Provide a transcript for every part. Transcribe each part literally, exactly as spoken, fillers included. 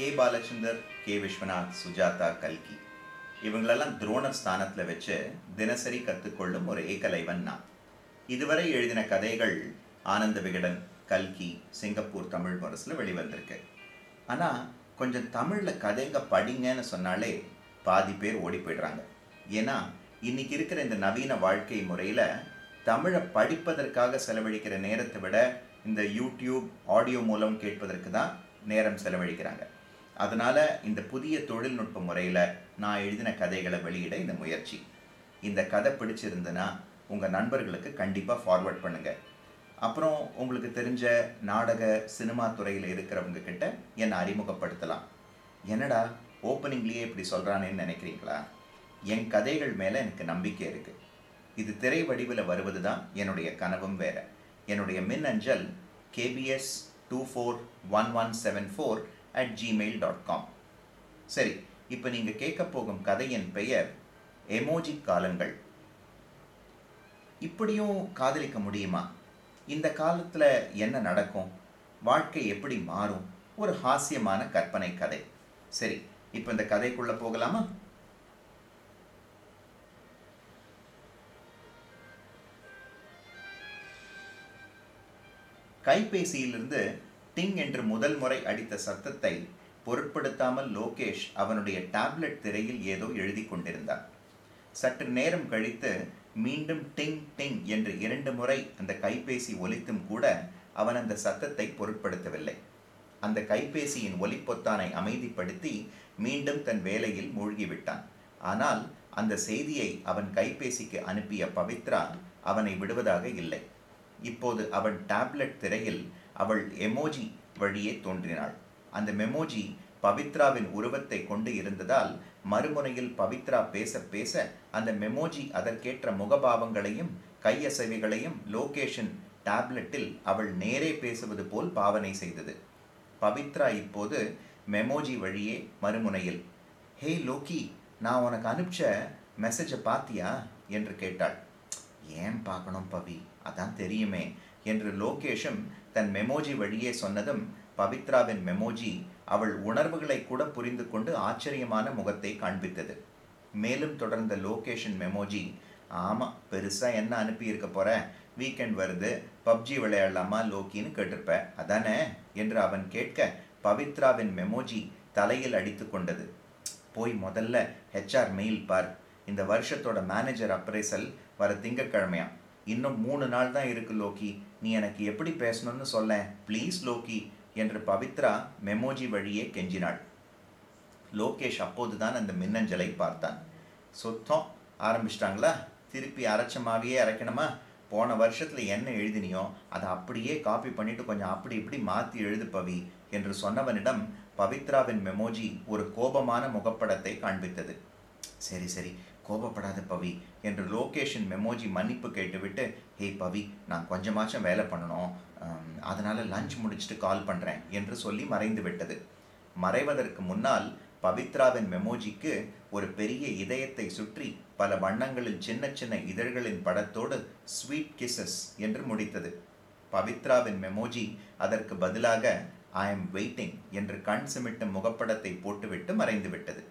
K Balachander, K Viswanath, Sujatha, கல்கி இவங்களெல்லாம் துரோணர் ஸ்தானத்தில் வச்சு தினசரி கற்றுக்கொள்ளும் ஒரு ஏக்கலைவன் நான். இதுவரை எழுதின கதைகள் ஆனந்த விகடன், கல்கி, சிங்கப்பூர் தமிழ் முரசில் வெளிவந்திருக்கு. ஆனால் கொஞ்சம் தமிழில் கதைங்க படிங்கன்னு சொன்னாலே பாதி பேர் ஓடி போய்ட்றாங்க. ஏன்னா இன்றைக்கி இருக்கிற இந்த நவீன வாழ்க்கை முறையில் தமிழை படிப்பதற்காக செலவழிக்கிற நேரத்தை விட இந்த யூடியூப் ஆடியோ மூலம் கேட்பதற்கு தான் நேரம் செலவழிக்கிறாங்க. அதனால் இந்த புதிய தொழில்நுட்ப முறையில் நான் எழுதின கதைகளை வெளியிட இந்த முயற்சி. இந்த கதை பிடிச்சிருந்துன்னா உங்கள் நண்பர்களுக்கு கண்டிப்பாக ஃபார்வர்ட் பண்ணுங்கள். அப்புறம் உங்களுக்கு தெரிஞ்ச நாடக, சினிமா துறையில் இருக்கிறவங்க கிட்ட என்னை அறிமுகப்படுத்தலாம். என்னடா ஓப்பனிங்லேயே இப்படி சொல்கிறானேன்னு நினைக்கிறீங்களா? என் கதைகள் மேலே எனக்கு நம்பிக்கை இருக்குது. இது திரை வடிவில் வருவது தான் என்னுடைய கனவும் வேறு. என்னுடைய மின் அஞ்சல் KPS two four one one seven four at Gmail dot com. சரி, இப்போ நீங்கள் கேட்க போகும் கதையின் பெயர் எமோஜி காலங்கள். இப்படியும் காதலிக்க முடியுமா? இந்த காலத்தில் என்ன நடக்கும்? வாழ்க்கை எப்படி மாறும்? ஒரு ஹாஸ்யமான கற்பனை கதை. சரி, இப்போ இந்த கதைக்குள்ளே போகலாமா? கைபேசியிலிருந்து டிங் என்று முதல் முறை அடித்த சத்தத்தை பொருட்படுத்தாமல் லோகேஷ் அவனுடைய டேப்லெட் திரையில் ஏதோ எழுதி கொண்டிருந்தான். சற்று நேரம் கழித்து மீண்டும் டிங் டிங் என்று இரண்டு முறை அந்த கைபேசி ஒலித்தும் கூட அவன் அந்த சத்தத்தை பொருட்படுத்தவில்லை. அந்த கைபேசியின் ஒலிப்பொத்தானை அமைதிப்படுத்தி மீண்டும் தன் வேலையில் மூழ்கிவிட்டான். ஆனால் அந்த செய்தியை அவன் கைபேசிக்கு அனுப்பிய பவித்ரா அவனை விடுவதாக இல்லை. இப்போது அவன் டேப்லெட் திரையில் அவள் எமோஜி வழியே தோன்றினாள். அந்த மெமோஜி பவித்ராவின் உருவத்தை கொண்டு இருந்ததால் மறுமுனையில் பவித்ரா பேச பேச அந்த மெமோஜி அதற்கேற்ற முகபாவங்களையும் கையசைவுகளையும் லோகேஷின் டேப்லெட்டில் அவள் நேரே பேசுவது போல் பாவனை செய்தது. பவித்ரா இப்போது மெமோஜி வழியே மறுமுனையில், "ஹே லோகி, நான் உனக்கு அனுப்பிச்ச மெசேஜை பார்த்தியா?" என்று கேட்டாள். "ஏன் பார்க்கணும் பவி, அதான் தெரியுமே" என்று லோகேஷும் தன் மெமோஜி வழியே சொன்னதும் பவித்ராவின் மெமோஜி அவள் உணர்வுகளை கூட புரிந்து கொண்டு ஆச்சரியமான முகத்தை காண்பித்தது. மேலும் தொடர்ந்த லோகேஷின் மெமோஜி, "ஆமாம், பெருசாக என்ன அனுப்பியிருக்க போகிற? வீக்கெண்ட் வருது, பப்ஜி விளையாடலாமா லோக்கின்னு கேட்டிருப்ப அதானே?" என்று அவன் கேட்க பவித்ராவின் மெமோஜி தலையில் அடித்து கொண்டது, "போய் முதல்ல ஹெச்ஆர் மெயில் பார். இந்த வருஷத்தோட மேனேஜர் அப்ரைசல் வர திங்கக்கிழமையாம். இன்னும் மூணு நாள் தான் இருக்கு லோகி. நீ எனக்கு எப்படி பேசணும்னு சொல்ல ப்ளீஸ் லோகி" என்று பவித்ரா மெமோஜி வழியே கெஞ்சினாள். லோகேஷ் அப்போதுதான் அந்த மின்னஞ்சலை பார்த்தான். "சொத்தம் ஆரம்பிச்சிட்டாங்களா? திருப்பி அரைச்சமாகவே அரைக்கணுமா? போன வருஷத்தில் என்ன எழுதினியோ அதை அப்படியே காப்பி பண்ணிவிட்டு கொஞ்சம் அப்படி இப்படி மாற்றி எழுது பவி" என்று சொன்னவனிடம் பவித்ராவின் மெமோஜி ஒரு கோபமான முகப்படத்தை காண்பித்தது. "சரி சரி, கோபப்படாத பவி" என்று லோகேஷின் மெமோஜி மன்னிப்பு கேட்டுவிட்டு, "ஹே பவி, நான் கொஞ்சமாச்சும் வேலை பண்ணணும், அதனால் லஞ்ச் முடிச்சுட்டு கால் பண்ணுறேன்" என்று சொல்லி மறைந்து விட்டது. மறைவதற்கு முன்னால் பவித்ராவின் மெமோஜிக்கு ஒரு பெரிய இதயத்தை சுற்றி பல வண்ணங்களில் சின்ன சின்ன இதழ்களின் படத்தோடு ஸ்வீட் கிசஸ் என்று முடித்தது. பவித்ராவின் மெமோஜி அதற்கு பதிலாக ஐ எம் வெயிட்டிங் என்று கண் சிமிட்டும் முகப்படத்தை போட்டுவிட்டு மறைந்துவிட்டது.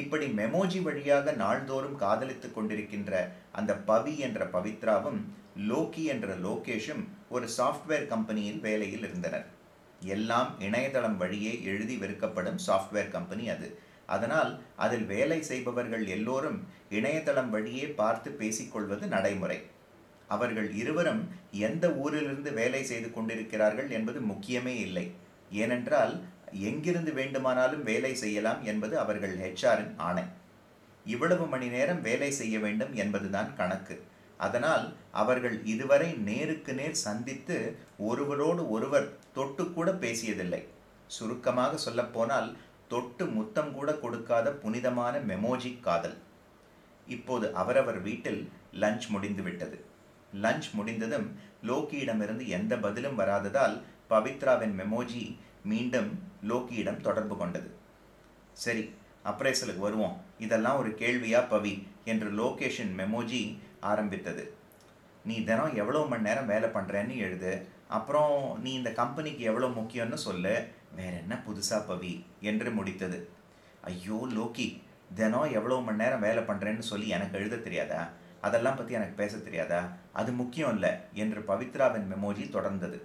இப்படி மெமோஜி வழியாக நாள்தோறும் காதலித்து கொண்டிருக்கின்ற அந்த பவி என்ற பவித்ராவும் லோகி என்ற லோகேஷும் ஒரு சாஃப்ட்வேர் கம்பெனியில் வேலையில் இருந்தனர். எல்லாம் இணையதளம் வழியே எழுதி விற்கப்படும் சாஃப்ட்வேர் கம்பெனி அது. அதனால் அதில் வேலை செய்பவர்கள் எல்லோரும் இணையதளம் வழியே பார்த்து பேசிக்கொள்வது நடைமுறை. அவர்கள் இருவரும் எந்த ஊரிலிருந்து வேலை செய்து கொண்டிருக்கிறார்கள் என்பது முக்கியமே இல்லை. ஏனென்றால் எங்கிருந்து வேண்டுமானாலும் வேலை செய்யலாம் என்பது அவர்கள் ஹெச்ஆரின் ஆணை. இவ்வளவு மணி நேரம் வேலை செய்ய வேண்டும் என்பதுதான் கணக்கு. அதனால் அவர்கள் இதுவரை நேருக்கு நேர் சந்தித்து ஒருவரோடு ஒருவர் தொட்டு கூட பேசியதில்லை. சுருக்கமாக சொல்லப்போனால் தொட்டு முத்தம் கூட கொடுக்காத புனிதமான மெமோஜி காதல். இப்போது அவரவர் வீட்டில் லஞ்ச் முடிந்து விட்டது. லஞ்ச் முடிந்ததும் லோக்கியிடமிருந்து எந்த பதிலும் வராததால் பவித்ராவின் மெமோஜி மீண்டும் லோக்கியிடம் தொடர்பு கொண்டது. "சரி, அப்ரைசலுக்கு வருவோம், இதெல்லாம் ஒரு கேள்வியா பவி?" என்று லோகேஷின் மெமோஜி ஆரம்பித்தது. "நீ தினம் எவ்வளோ மணி நேரம் வேலை பண்ணுறேன்னு எழுது. அப்புறம் நீ இந்த கம்பெனிக்கு எவ்வளோ முக்கியம்னு சொல்லு. வேற என்ன புதுசா பவி என்று முடித்தது. ஐயோ லோக்கி, தினம் எவ்வளோ மணி நேரம் வேலை பண்ணுறேன்னு சொல்லி எனக்கு எழுத தெரியாதா, அதெல்லாம் பற்றி எனக்கு பேச தெரியாதா, அது முக்கியம் இல்லை என்று பவித்ராவின் மேமோஜி தொடர்ந்தது.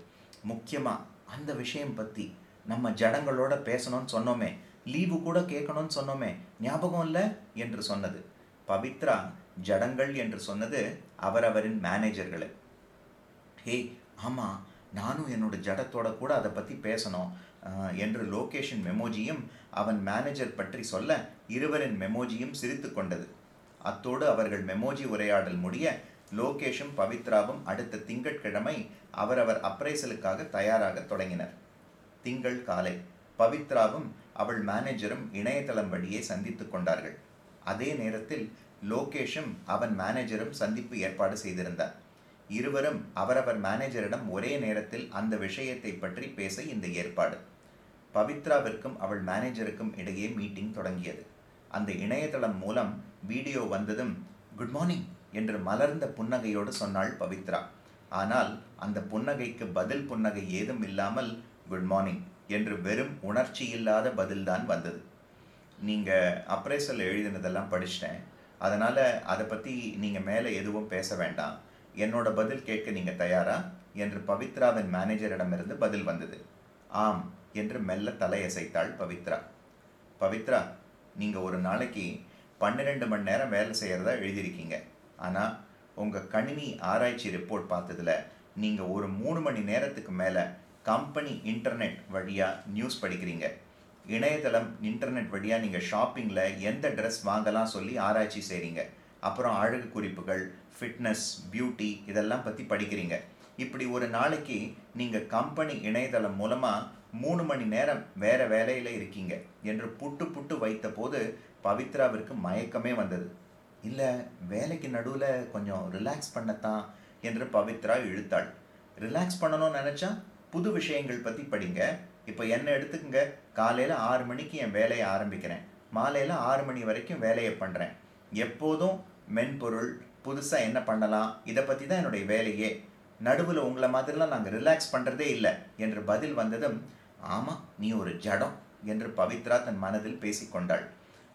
முக்கியமாக அந்த விஷயம் பற்றி நம்ம ஜடங்களோட பேசணும்னு சொன்னோமே, லீவு கூட கேட்கணும்னு சொன்னோமே, ஞாபகம் இல்லை என்று சொன்னது. பவித்ரா ஜடங்கள் என்று சொன்னது அவரவரின் மேனேஜர்களை. ஹே ஆமாம், நானும் என்னோட ஜடத்தோட கூட அதை பற்றி பேசணும் என்று லோகேஷின் மெமோஜியும் அவன் மேனேஜர் பற்றி சொல்ல இருவரின் மெமோஜியும் சிரித்து கொண்டது. அத்தோடு அவர்கள் மெமோஜி உரையாடல் முடிய லோகேஷும் பவித்ராவும் அடுத்த திங்கட்கிழமை அவரவர் அப்ரைசலுக்காக தயாராக தொடங்கினர். திங்கள் காலை பவித்ராவும் அவள் மேனேஜரும் இணையதளம் வழியே சந்தித்து கொண்டார்கள். அதே நேரத்தில் லோகேஷும் அவன் மேனேஜரும் சந்திப்பு ஏற்பாடு செய்திருந்தார். இருவரும் அவரவர் மேனேஜரிடம் ஒரே நேரத்தில் அந்த விஷயத்தை பற்றி பேச இந்த ஏற்பாடு. பவித்ராவிற்கும் அவள் மேனேஜருக்கும் இடையே மீட்டிங் தொடங்கியது. அந்த இணையதளம் மூலம் வீடியோ வந்ததும் குட் மார்னிங் என்று மலர்ந்த புன்னகையோடு சொன்னாள் பவித்ரா. ஆனால் அந்த புன்னகைக்கு பதில் புன்னகை ஏதும் இல்லாமல் குட் மார்னிங் என்று வெறும் உணர்ச்சி இல்லாத பதில்தான் வந்தது. நீங்கள் அப்ரைசல் எழுதினதெல்லாம் படிச்சிட்டேன், அதனால் அதை பற்றி நீங்கள் மேலே எதுவும் பேச வேண்டாம், என்னோட பதில் கேட்க நீங்கள் தயாரா என்று பவித்ராவின் மேனேஜரிடமிருந்து பதில் வந்தது. ஆம் என்று மெல்ல தலையசைத்தாள் பவித்ரா. பவித்ரா, நீங்கள் ஒரு நாளைக்கு பன்னிரெண்டு மணி நேரம் வேலை செய்கிறதா எழுதியிருக்கீங்க, ஆனால் உங்கள் கணினி ஆராய்ச்சி ரிப்போர்ட் பார்த்ததில் நீங்கள் ஒரு மூணு மணி நேரத்துக்கு மேலே கம்பெனி இன்டர்நெட் வழியாக நியூஸ் படிக்கிறீங்க. இணையதளம் இன்டர்நெட் வழியாக நீங்கள் ஷாப்பிங்கில் எந்த ட்ரெஸ் வாங்கலாம் சொல்லி ஆராய்ச்சி செய்கிறீங்க. அப்புறம் அழகு குறிப்புகள், ஃபிட்னஸ், பியூட்டி இதெல்லாம் பற்றி படிக்கிறீங்க. இப்படி ஒரு நாளைக்கு நீங்கள் கம்பெனி இணையதளம் மூலமாக மூணு மணி நேரம் வேறு வேலையில் இருக்கீங்க என்று புட்டு புட்டு வைத்த போது பவித்ராவிற்கு மயக்கமே வந்தது. இல்லை, வேலைக்கு நடுவில் கொஞ்சம் ரிலாக்ஸ் பண்ணத்தான் என்று பவித்ரா இழுத்தாள். ரிலாக்ஸ் பண்ணணும்னு நினச்சா புது விஷயங்கள் பற்றி படிங்க. இப்போ என்ன எடுத்துக்கங்க, காலையில் ஆறு மணிக்கு என் வேலையை ஆரம்பிக்கிறேன், மாலையில் ஆறு மணி வரைக்கும் வேலையை பண்ணுறேன். எப்போதும் மென்பொருள், புதுசாக என்ன பண்ணலாம், இதை பற்றி தான் என்னுடைய வேலையே. நடுவில் உங்களை மாதிரிலாம் நாங்கள் ரிலாக்ஸ் பண்ணுறதே இல்லை என்று பதில் வந்ததும் ஆமாம் நீ ஒரு ஜடம் என்று பவித்ரா தன் மனதில் பேசிக்கொண்டாள்.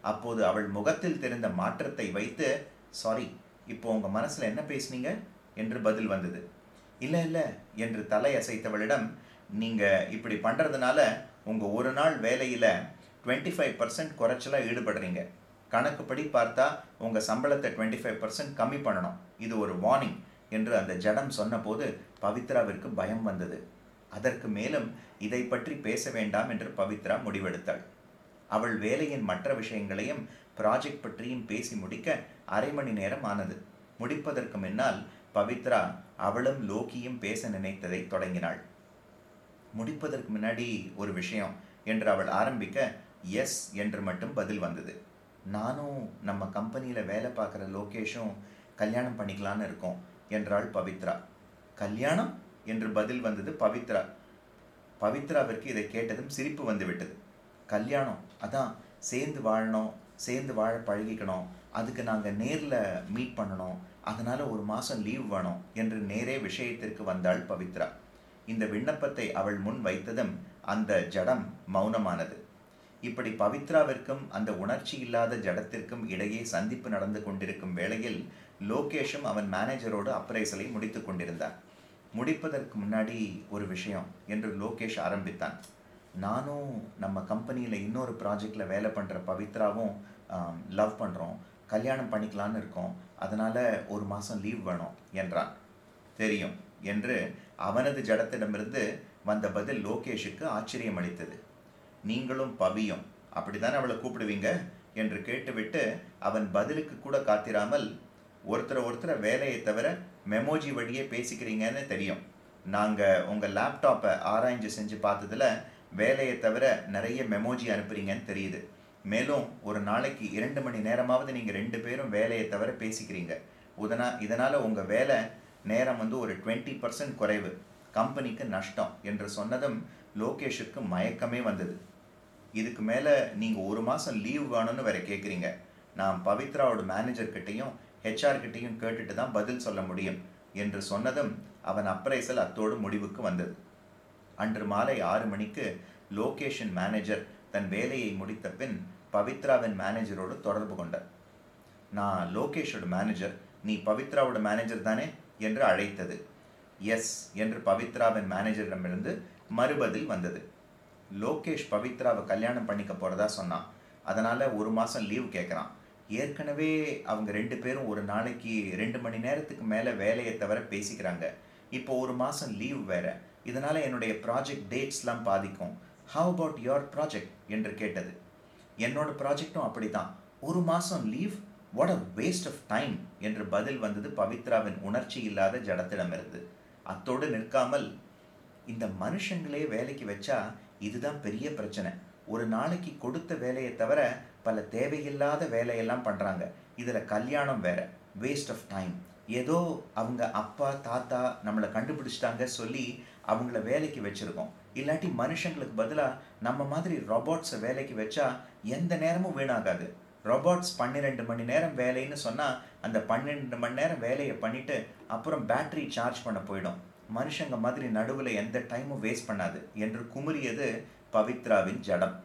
அப்போது அவள் முகத்தில் தெரிந்த மாற்றத்தை வைத்து சாரி, இப்போ உங்கள் மனசில் என்ன பேசுனீங்க என்று பதில் வந்தது. இல்லை இல்லை என்று தலை அசைத்தவளிடம், நீங்கள் இப்படி பண்ணுறதுனால உங்கள் ஒரு நாள் வேலையில் டுவெண்ட்டி ஃபைவ் பர்சன்ட் குறைச்சலாக ஈடுபடுறீங்க. கணக்குப்படி பார்த்தா உங்கள் சம்பளத்தை டுவெண்ட்டி ஃபைவ் பர்சன்ட் கம்மி பண்ணணும். இது ஒரு வார்னிங் என்று அந்த ஜடம் சொன்னபோது பவித்ராவிற்கு பயம் வந்தது. அதற்கு மேலும் இதை பற்றி பேச வேண்டாம் என்று பவித்ரா முடிவெடுத்தாள். அவள் வேலையின் மற்ற விஷயங்களையும் ப்ராஜெக்ட் பற்றியும் பேசி முடிக்க அரை மணி நேரம் ஆனது. முடிப்பதற்கு முன்னால் பவித்ரா அவளும் லோக்கியும் பேச நினைத்ததை தொடங்கினாள். முடிப்பதற்கு முன்னாடி ஒரு விஷயம் என்று அவள் ஆரம்பிக்க எஸ் என்று மட்டும் பதில் வந்தது. நானும் நம்ம கம்பெனியில் வேலை பார்க்குற லோகேஷும் கல்யாணம் பண்ணிக்கலான்னு இருக்கோம் என்றாள் பவித்ரா. கல்யாணம் என்று பதில் வந்தது பவித்ரா. பவித்ராவிற்கு இதை கேட்டதும் சிரிப்பு வந்துவிட்டது. கல்யாணம் அதான், சேர்ந்து வாழணும், சேர்ந்து வாழ பழகிக்கணும், அதுக்கு நாங்கள் நேரில் மீட் பண்ணணும், அதனால் ஒரு மாதம் லீவ் வேணும் என்று நேரே விஷயத்திற்கு வந்தாள் பவித்ரா. இந்த விண்ணப்பத்தை அவள் முன் வைத்ததும் அந்த ஜடம் மௌனமானது. இப்படி பவித்ராவிற்கும் அந்த உணர்ச்சி இல்லாத ஜடத்திற்கும் இடையே சந்திப்பு நடந்து கொண்டிருக்கும் வேளையில் லோகேஷும் அவன் மேனேஜரோடு அப்ரைசலை முடித்து கொண்டிருந்தான். முடிப்பதற்கு முன்னாடி ஒரு விஷயம் என்று லோகேஷ் ஆரம்பித்தான். நானும் நம்ம கம்பெனியில் இன்னொரு ப்ராஜெக்டில் வேலை பண்ணுற பவித்ராவும் லவ் பண்ணுறோம், கல்யாணம் பண்ணிக்கலான்னு இருக்கோம், அதனால் ஒரு மாதம் லீவ் வேணும் என்றான். தெரியும் என்று அவனது ஜடத்திடமிருந்து வந்த பதில் லோகேஷுக்கு ஆச்சரியம் அளித்தது. நீங்களும் பவியும் அப்படித்தானே அவளை கூப்பிடுவீங்க என்று கேட்டுவிட்டு அவன் பதிலுக்கு கூட காத்திராமல், ஒருத்தரை ஒருத்தரை வேலையை தவிர மெமோஜி வழியே பேசிக்கிறீங்கன்னு தெரியும், நாங்கள் உங்கள் லேப்டாப்பை ஆராய்ஞ்சு செஞ்சு பார்த்ததில் வேலையை தவிர நிறைய மெமோஜி அனுப்புகிறீங்கன்னு தெரியுது, மேலும் ஒரு நாளைக்கு இரண்டு மணி நேரமாவது நீங்கள் ரெண்டு பேரும் வேலையை தவிர பேசிக்கிறீங்க, உதனா இதனால் உங்கள் வேலை நேரம் வந்து ஒரு டுவெண்ட்டி பர்சன்ட் குறைவு, கம்பெனிக்கு நஷ்டம் என்று சொன்னதும் லோகேஷுக்கு மயக்கமே வந்தது. இதுக்கு மேலே நீங்கள் ஒரு மாதம் லீவ் வேணும்னு வேற கேட்குறீங்க, நான் பவித்ராவோட மேனேஜர்கிட்டையும் ஹெச்ஆர்கிட்டையும் கேட்டுட்டு தான் பதில் சொல்ல முடியும் என்று சொன்னதும் அவன் அப்ரைசல் அத்தோடு முடிவுக்கு வந்தது. அன்று மாலை ஆறு மணிக்கு லோகேஷின் மேனேஜர் தன் வேலையை முடித்த பின் பவித்ராவின் மேனேஜரோடு தொடர்பு கொண்டார். நான் லோகேஷோட மேனேஜர், நீ பவித்ராவோட மேனேஜர் தானே என்று அழைத்தது. எஸ் என்று பவித்ராவின் மேனேஜரிடமிருந்து மறுபதில் வந்தது. லோகேஷ் பவித்ராவை கல்யாணம் பண்ணிக்க போகிறதா சொன்னான். அதனால் ஒரு மாதம் லீவ் கேட்குறான். ஏற்கனவே அவங்க ரெண்டு பேரும் ஒரு நாளைக்கு ரெண்டு மணி நேரத்துக்கு மேலே வேலையை தவிர பேசிக்கிறாங்க. இப்போ ஒரு மாதம் லீவ் வேறு. இதனால் என்னுடைய ப்ராஜெக்ட் டேட்ஸ்லாம் பாதிக்கும். ஹவ் அபவுட் யோர் ப்ராஜெக்ட் என்று கேட்டது. என்னோட ப்ராஜெக்டும் அப்படி தான், ஒரு மாதம் leave, what a waste of time என்று பதில் வந்தது பவித்ராவின் உணர்ச்சி இல்லாத ஜடத்திடமிருந்து. அத்தோடு நிற்காமல், இந்த மனுஷங்களே வேலைக்கு வச்சா இதுதான் பெரிய பிரச்சனை. ஒரு நாளைக்கு கொடுத்த வேலையை தவிர பல தேவையில்லாத வேலையெல்லாம் பண்ணுறாங்க. இதில் கல்யாணம் வேற, வேஸ்ட் ஆஃப் டைம். ஏதோ அவங்க அப்பா தாத்தா நம்மளை கண்டுபிடிச்சிட்டாங்க சொல்லி அவங்கள வேலைக்கு வச்சுருக்கோம். இல்லாட்டி மனுஷங்களுக்கு பதிலாக நம்ம மாதிரி ரோபோட்ஸை வேலைக்கு வச்சா எந்த நேரமும் வீணாகாது. ரோபோட்ஸ் பன்னிரெண்டு மணி நேரம் வேலைன்னு சொன்னால் அந்த பன்னிரெண்டு மணி நேரம் வேலையை பண்ணிவிட்டு அப்புறம் பேட்டரி சார்ஜ் பண்ண போயிடும். மனுஷங்க மாதிரி நடுவில் எந்த டைமும் வேஸ்ட் பண்ணாது என்று குமுறியது பவித்ராவின் ஜடம்.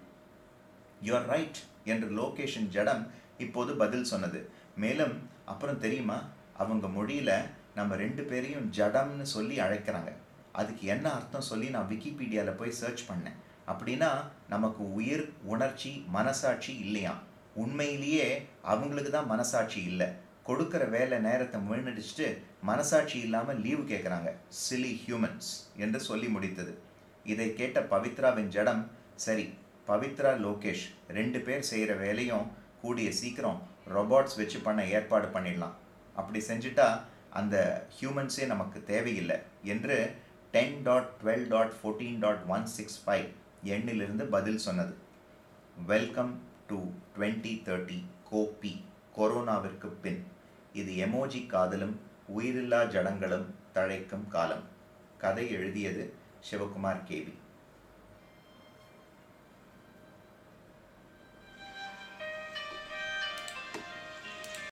யூஆர் ரைட் என்று லோகேஷின் ஜடம் இப்போது பதில் சொன்னது. மேலும் அப்புறம் தெரியுமா, அவங்க மொழியில் நம்ம ரெண்டு பேரையும் ஜடம்னு சொல்லி அழைக்கிறாங்க. அதுக்கு என்ன அர்த்தம் சொல்லி நான் விக்கிபீடியாவில் போய் சர்ச் பண்ணேன். அப்படின்னா நமக்கு உயிர், உணர்ச்சி, மனசாட்சி இல்லையா? உண்மையிலேயே அவங்களுக்கு தான் மனசாட்சி இல்லை. கொடுக்குற வேலை நேரத்தை முன்னடிச்சுட்டு மனசாட்சி இல்லாமல் லீவு கேட்குறாங்க, சிலி ஹியூமன்ஸ் என்று சொல்லி முடித்தது. இதை கேட்ட பவித்ராவின் ஜடம், சரி பவித்ரா லோகேஷ் ரெண்டு பேர் செய்கிற வேலையும் கூடிய சீக்கிரம் ரொபாட்ஸ் வச்சு பண்ண ஏற்பாடு பண்ணிடலாம். அப்படி செஞ்சுட்டா அந்த ஹியூமன்ஸே நமக்கு தேவையில்லை என்று ten dot twelve dot fourteen dot one six five எண்ணிலிருந்து பதில் சொன்னது. Welcome to twenty thirty Gopi, கொரோனாவிற்கு பின். இது எமோஜி காதலும் உயிரில்லா ஜடங்களும் தழைக்கும் காலம். கதை எழுதியது சிவகுமார் கேவி.